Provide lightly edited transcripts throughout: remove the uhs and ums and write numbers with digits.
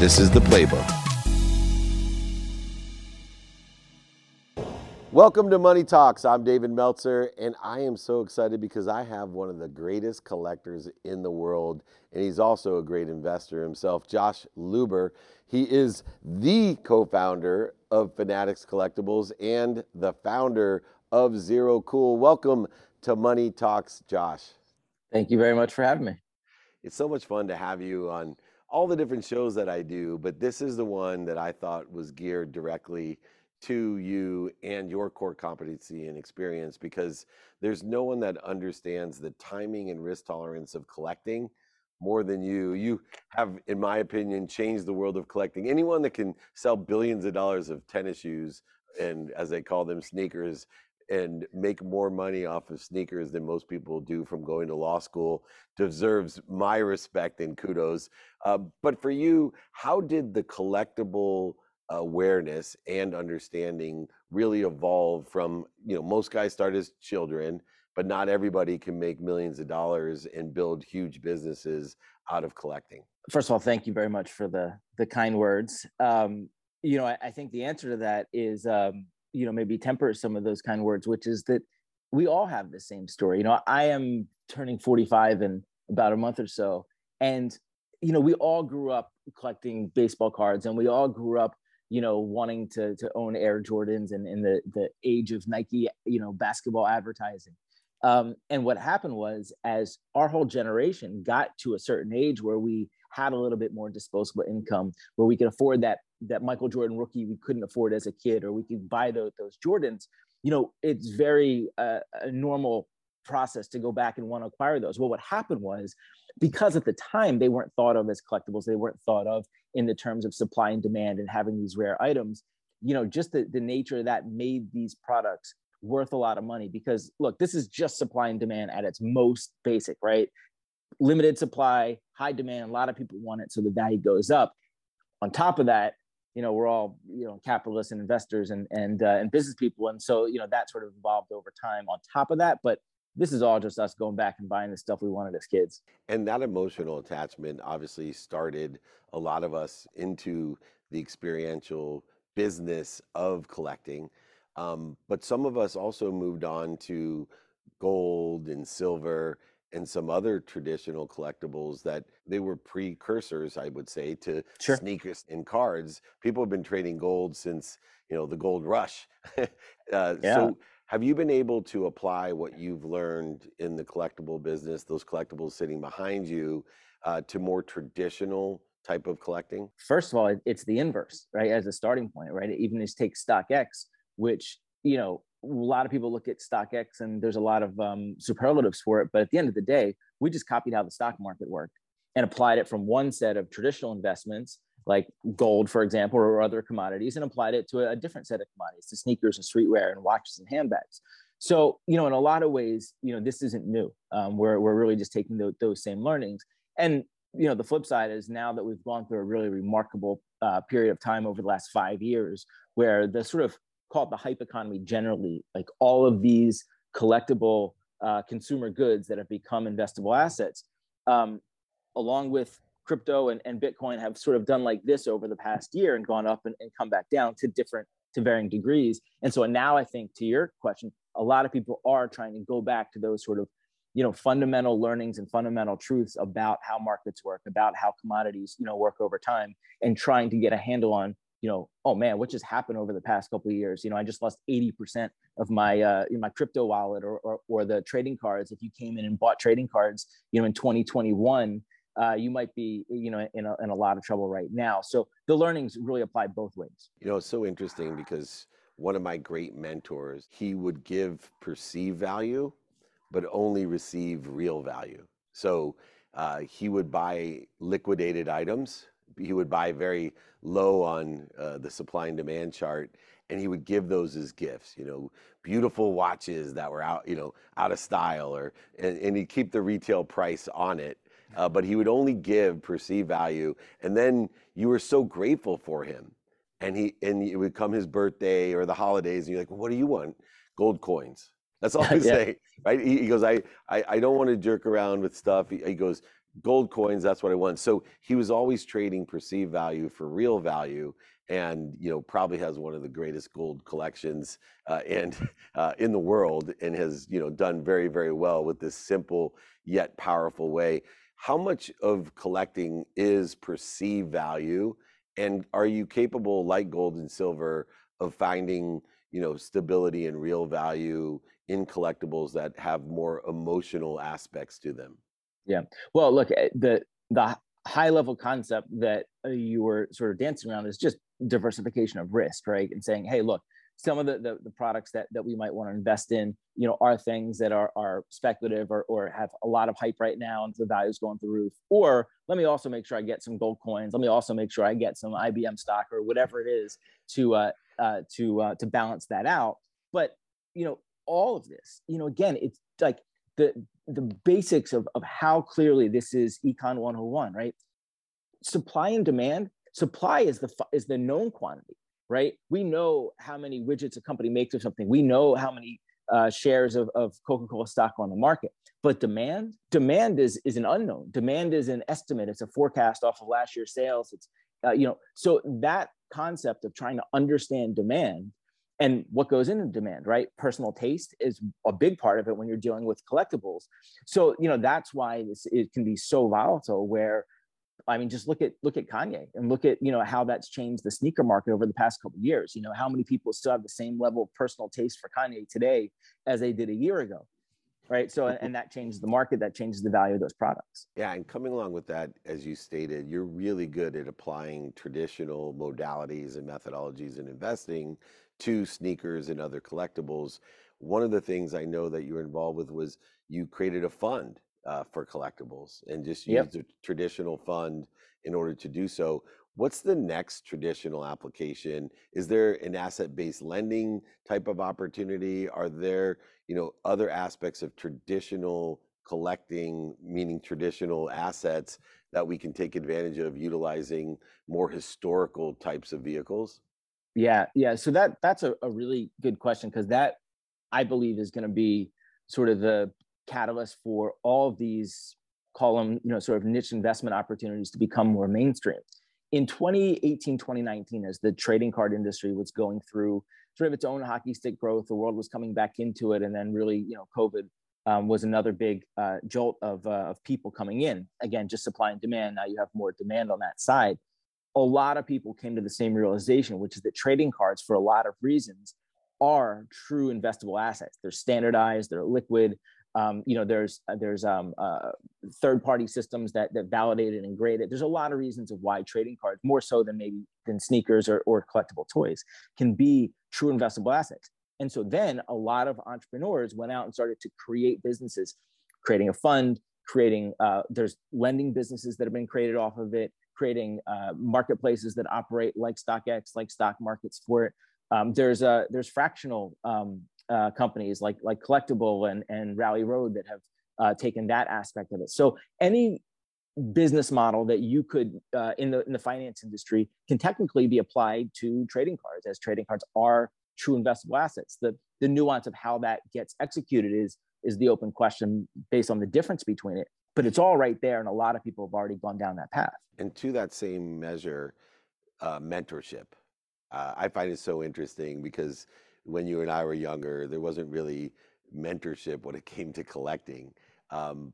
This is The Playbook. Welcome to Money Talks. I'm David Meltzer, and I am so excited because I have one of the greatest collectors in the world, and he's also a great investor himself, Josh Luber. He is the co-founder of Fanatics Collectibles and the founder of Zero Cool. Welcome to Money Talks, Josh. Thank you very much for having me. It's so much fun to have you on all the different shows that I do, but this is the one that I thought was geared directly to you and your core competency and experience, because there's no one that understands the timing and risk tolerance of collecting more than you. You have, in my opinion, changed the world of collecting. Anyone that can sell billions of dollars of tennis shoes, and as they call them, sneakers, and make more money off of sneakers than most people do from going to law school deserves my respect and kudos. But for you, how did the collectible awareness and understanding really evolve from, you know, most guys start as children, but not everybody can make millions of dollars and build huge businesses out of collecting? First of all, thank you very much for the kind words. I think the answer to that is, maybe temper some of those kind words, which is that we all have the same story. You know, I am turning 45 in about a month or so. And, you know, we all grew up collecting baseball cards, and we all grew up, you know, wanting to own Air Jordans and in the age of Nike, you know, basketball advertising. And what happened was, as our whole generation got to a certain age where we had a little bit more disposable income, where we could afford that Michael Jordan rookie we couldn't afford as a kid, or we could buy those Jordans, you know, it's very a normal process to go back and want to acquire those. Well, what happened was, because at the time they weren't thought of as collectibles, they weren't thought of in the terms of supply and demand and having these rare items, you know, just the nature of that made these products worth a lot of money. Because look, this is just supply and demand at its most basic, right? Limited supply, high demand, a lot of people want it, so the value goes up. On top of that, you know, we're all, you know, capitalists and investors and business people, and so, you know, that sort of evolved over time on top of that. But this is all just us going back and buying the stuff we wanted as kids. And that emotional attachment obviously started a lot of us into the experiential business of collecting. But some of us also moved on to gold and silver and some other traditional collectibles that they were precursors, I would say, to sneakers and cards. People have been trading gold since, you know, the gold rush. So have you been able to apply what you've learned in the collectible business, those collectibles sitting behind you, to more traditional type of collecting? First of all, it's the inverse, right? As a starting point, right? Even just take StockX, which, you know, a lot of people look at StockX and there's a lot of superlatives for it. But at the end of the day, we just copied how the stock market worked and applied it from one set of traditional investments like gold, for example, or other commodities, and applied it to a different set of commodities, to sneakers and streetwear and watches and handbags. So, you know, in a lot of ways, you know, this isn't new. We're really just taking those same learnings. And, you know, the flip side is now that we've gone through a really remarkable period of time over the last 5 years, where the sort of, call it the hype economy generally, like all of these collectible consumer goods that have become investable assets, along with crypto and Bitcoin, have sort of done like this over the past year and gone up and come back down to varying degrees. And so now I think, to your question, a lot of people are trying to go back to those sort of, you know, fundamental learnings and fundamental truths about how markets work, about how commodities, you know, work over time, and trying to get a handle on, you know, oh man, what just happened over the past couple of years? You know, I just lost 80% of my in my crypto wallet or the trading cards. If you came in and bought trading cards, you know, in 2021, you might be, you know, in a lot of trouble right now. So the learnings really apply both ways. You know, it's so interesting because one of my great mentors, he would give perceived value, but only receive real value. So he would buy liquidated items. He would buy very low on the supply and demand chart, and he would give those as gifts, you know, beautiful watches that were out, you know, out of style, and he'd keep the retail price on it. But he would only give perceived value, and then you were so grateful for him, and it would come his birthday or the holidays, and you're like, well, what do you want? Gold coins. That's all I say, right? He goes, I don't want to jerk around with stuff. He goes, gold coins, that's what I want. So he was always trading perceived value for real value, and you know, probably has one of the greatest gold collections in the world, and has, you know, done very, very well with this simple yet powerful way. How much of collecting is perceived value, and are you capable, like gold and silver, of finding, you know, stability and real value in collectibles that have more emotional aspects to them? Yeah. Well, look, the high level concept that you were sort of dancing around is just diversification of risk, right? And saying, hey, look, some of the products that we might want to invest in, you know, are things that are speculative or have a lot of hype right now, and the value's going through the roof. Or let me also make sure I get some gold coins. Let me also make sure I get some IBM stock or whatever it is to balance that out. But you know, all of this, you know, again, it's like the basics of how clearly this is Econ 101, right? Supply and demand. Supply is the known quantity. Right? We know how many widgets a company makes or something. We know how many shares of Coca-Cola stock on the market. But demand is an unknown. Demand is an estimate. It's a forecast off of last year's sales. It's so that concept of trying to understand demand and what goes into demand, right? Personal taste is a big part of it when you're dealing with collectibles. So you know, that's why it can be so volatile. Where I mean, just look at Kanye and look at, you know, how that's changed the sneaker market over the past couple of years. You know, how many people still have the same level of personal taste for Kanye today as they did a year ago, right? So, and that changes the market, that changes the value of those products. Yeah, and coming along with that, as you stated, you're really good at applying traditional modalities and methodologies in investing to sneakers and other collectibles. One of the things I know that you were involved with was you created a fund for collectibles and just use the traditional fund in order to do so. What's the next traditional application? Is there an asset-based lending type of opportunity? Are there, you know, other aspects of traditional collecting, meaning traditional assets, that we can take advantage of utilizing more historical types of vehicles? Yeah. So that's a really good question, because that I believe is going to be sort of the catalyst for all of these, call them, you know, sort of niche investment opportunities to become more mainstream. In 2018, 2019, as the trading card industry was going through sort of its own hockey stick growth, the world was coming back into it, and then really, you know, COVID was another big jolt of people coming in. Again, just supply and demand. Now you have more demand on that side. A lot of people came to the same realization, which is that trading cards, for a lot of reasons, are true investable assets. They're standardized. They're liquid. There's third-party systems that validate it and grade it. There's a lot of reasons of why trading cards, more so than maybe than sneakers or collectible toys, can be true investable assets. And so then a lot of entrepreneurs went out and started to create businesses, creating a fund, there's lending businesses that have been created off of it, creating marketplaces that operate like StockX, like stock markets for it. There's fractional companies like Collectible and Rally Road that have taken that aspect of it. So any business model that you could in the finance industry can technically be applied to trading cards, as trading cards are true investable assets. The nuance of how that gets executed is the open question based on the difference between it, but it's all right there, and a lot of people have already gone down that path. And to that same measure, mentorship. I find it so interesting because when you and I were younger, there wasn't really mentorship when it came to collecting.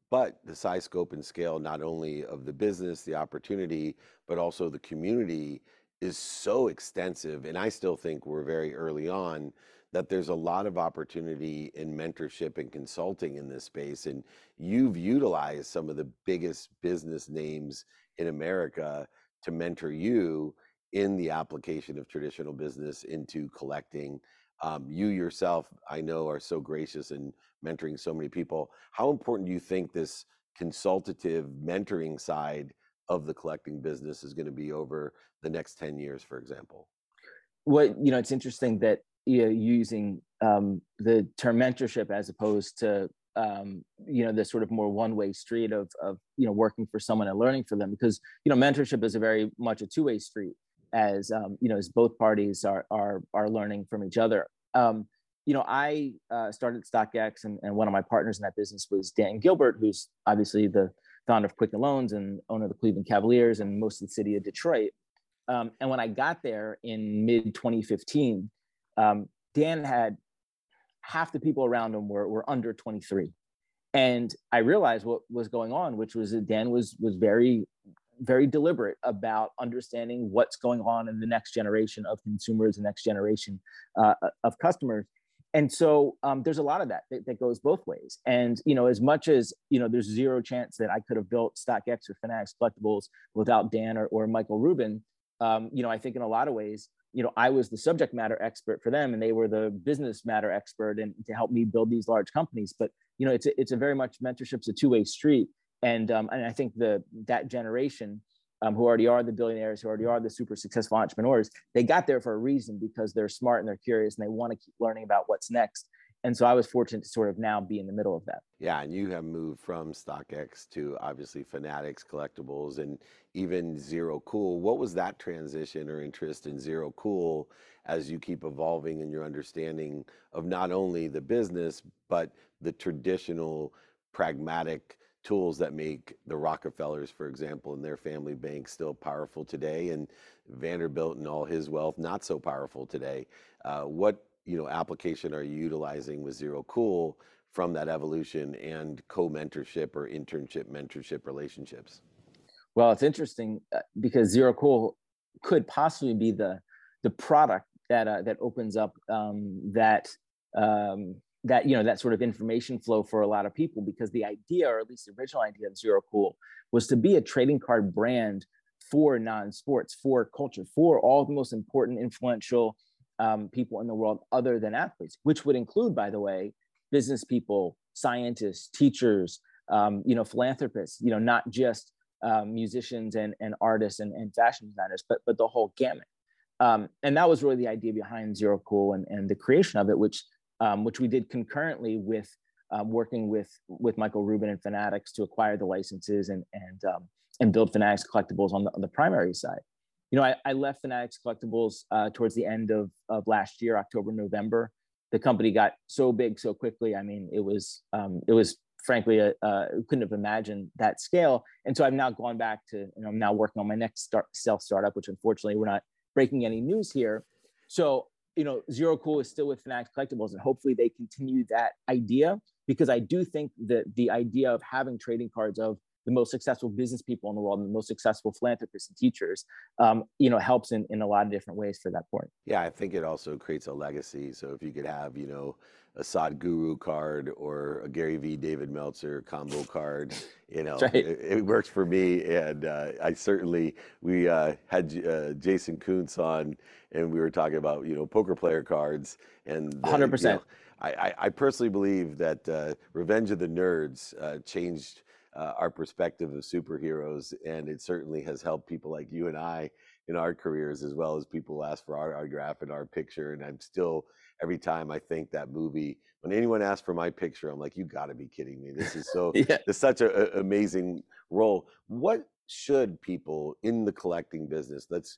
But the size, scope, and scale, not only of the business, the opportunity, but also the community is so extensive. And I still think we're very early on, that there's a lot of opportunity in mentorship and consulting in this space. And you've utilized some of the biggest business names in America to mentor you in the application of traditional business into collecting. You yourself, I know, are so gracious in mentoring so many people. How important do you think this consultative mentoring side of the collecting business is going to be over the next 10 years, for example? Well, you know, it's interesting that you're using the term mentorship as opposed to, you know, this sort of more one-way street of, you know, working for someone and learning from them, because, you know, mentorship is a very much a two-way street, as you know, as both parties are learning from each other. You know, I started StockX, and one of my partners in that business was Dan Gilbert, who's obviously the founder of Quicken Loans and owner of the Cleveland Cavaliers and most of the city of Detroit. And when I got there in mid 2015, Dan had half the people around him were under 23. And I realized what was going on, which was that Dan was very, very deliberate about understanding what's going on in the next generation of consumers, the next generation of customers. And so there's a lot of that goes both ways. And, you know, as much as, you know, there's zero chance that I could have built StockX or Fanatics Collectibles without Dan or Michael Rubin, you know, I think in a lot of ways, you know, I was the subject matter expert for them and they were the business matter expert and to help me build these large companies. But, you know, it's a very much mentorship's a two-way street. And I think that generation who already are the billionaires, who already are the super successful entrepreneurs, they got there for a reason because they're smart and they're curious and they want to keep learning about what's next. And so I was fortunate to sort of now be in the middle of that. Yeah, and you have moved from StockX to obviously Fanatics Collectibles and even Zero Cool. What was that transition or interest in Zero Cool as you keep evolving in your understanding of not only the business, but the traditional pragmatic tools that make the Rockefellers, for example, and their family bank still powerful today, and Vanderbilt and all his wealth not so powerful today? What application are you utilizing with Zero Cool from that evolution and co-mentorship or internship-mentorship relationships? Well, it's interesting because Zero Cool could possibly be the product that opens up that sort of information flow for a lot of people, because the idea, or at least the original idea of Zero Cool, was to be a trading card brand for non-sports, for culture, for all the most important, influential people in the world other than athletes, which would include, by the way, business people, scientists, teachers, philanthropists, not just musicians and artists and fashion designers, but the whole gamut. And that was really the idea behind Zero Cool and the creation of it, which we did concurrently with working with Michael Rubin and Fanatics to acquire the licenses and build Fanatics Collectibles on the primary side. You know, I left Fanatics Collectibles towards the end of last year, October, November. The company got so big so quickly. I mean, it was frankly, couldn't have imagined that scale. And so I've now gone back to, I'm now working on my next self-startup, which unfortunately we're not breaking any news here. So, Zero Cool is still with Fanatics Collectibles, and hopefully they continue that idea, because I do think that the idea of having trading cards of the most successful business people in the world and the most successful philanthropists and teachers, helps in a lot of different ways for that point. Yeah, I think it also creates a legacy. So if you could have, a Sadhguru card or a Gary V, David Meltzer combo card, right. It works for me. And we had Jason Koontz on, and we were talking about, poker player cards. And 100%. I personally believe that Revenge of the Nerds changed our perspective of superheroes, and it certainly has helped people like you and I in our careers, as well as people ask for our autograph and our picture. And I'm still, every time I think that movie, when anyone asks for my picture, I'm like, you gotta be kidding me. This is so, yeah. It's such an amazing role. What should people in the collecting business, let's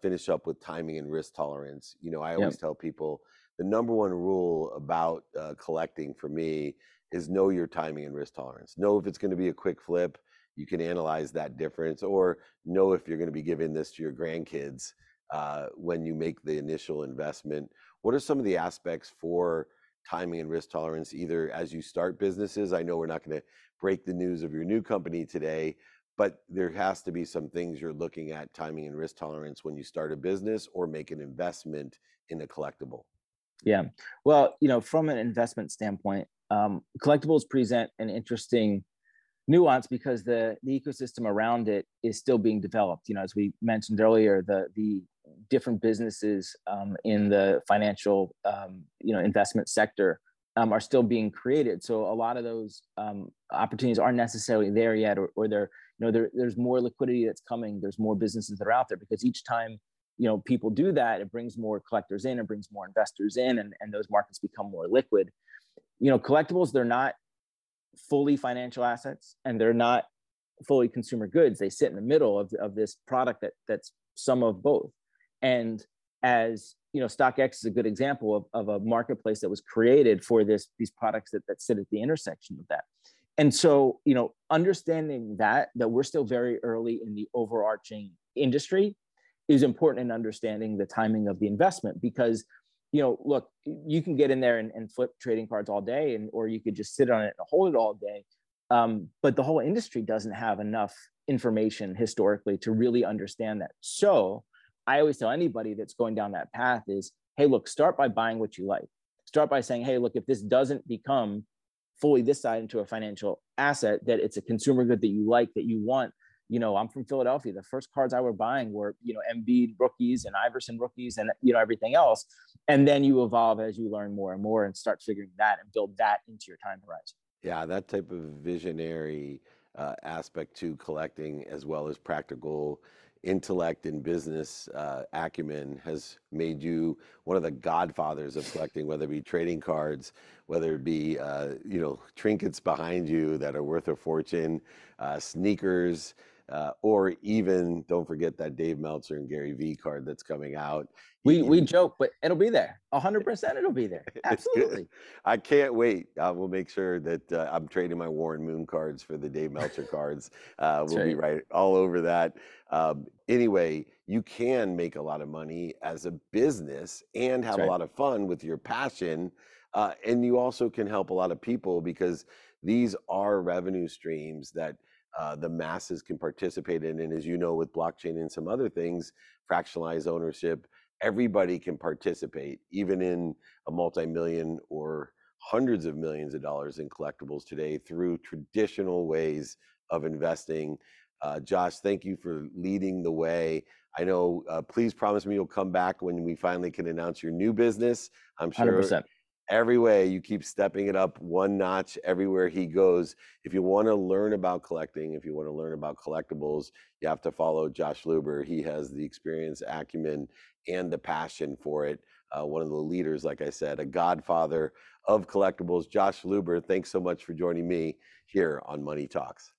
finish up with timing and risk tolerance. I always tell people the number one rule about collecting for me is know your timing and risk tolerance. Know if it's going to be a quick flip, you can analyze that difference, or know if you're going to be giving this to your grandkids when you make the initial investment. What are some of the aspects for timing and risk tolerance, either as you start businesses? I know we're not going to break the news of your new company today, but there has to be some things you're looking at timing and risk tolerance when you start a business or make an investment in a collectible. Yeah, well, from an investment standpoint, collectibles present an interesting nuance because the ecosystem around it is still being developed. As we mentioned earlier, the different businesses in the financial investment sector are still being created. So a lot of those opportunities aren't necessarily there yet, or they're there's more liquidity that's coming. There's more businesses that are out there, because each time people do that, it brings more collectors in, it brings more investors in, and those markets become more liquid. Collectibles, they're not fully financial assets and they're not fully consumer goods. They sit in the middle of this product that's some of both. And as StockX is a good example of a marketplace that was created for these products that sit at the intersection of that. And so, you know, understanding that we're still very early in the overarching industry is important in understanding the timing of the investment, because, you know, look, you can get in there and flip trading cards all day, or you could just sit on it and hold it all day. But the whole industry doesn't have enough information historically to really understand that. So I always tell anybody that's going down that path is, hey, look, start by buying what you like. Start by saying, hey, look, if this doesn't become fully this side into a financial asset, that it's a consumer good that you like, that you want. You know, I'm from Philadelphia. The first cards I were buying were, you know, Embiid rookies and Iverson rookies and, you know, everything else. And then you evolve as you learn more and more and start figuring that and build that into your time horizon. Yeah, that type of visionary aspect to collecting, as well as practical intellect and business acumen, has made you one of the godfathers of collecting, whether it be trading cards, whether it be you know, trinkets behind you that are worth a fortune, sneakers, or even, don't forget that Dave Meltzer and Gary V card that's coming out. We joke, but it'll be there. 100% it'll be there. Absolutely. I can't wait. We'll make sure that I'm trading my Warren Moon cards for the Dave Meltzer cards. We'll be right all over that. Anyway, you can make a lot of money as a business and have a lot of fun with your passion. And you also can help a lot of people, because these are revenue streams that the masses can participate in. And as you know, with blockchain and some other things, fractionalized ownership, everybody can participate, even in a multi-million or hundreds of millions of dollars in collectibles today through traditional ways of investing. Josh, thank you for leading the way. I know, please promise me you'll come back when we finally can announce your new business. I'm sure 100%. Every way you keep stepping it up one notch everywhere he goes. If you want to learn about collecting, if you want to learn about collectibles, you have to follow Josh Luber. He has the experience, acumen, and the passion for it. One of the leaders, like I said, a godfather of collectibles. Josh Luber, thanks so much for joining me here on Money Talks.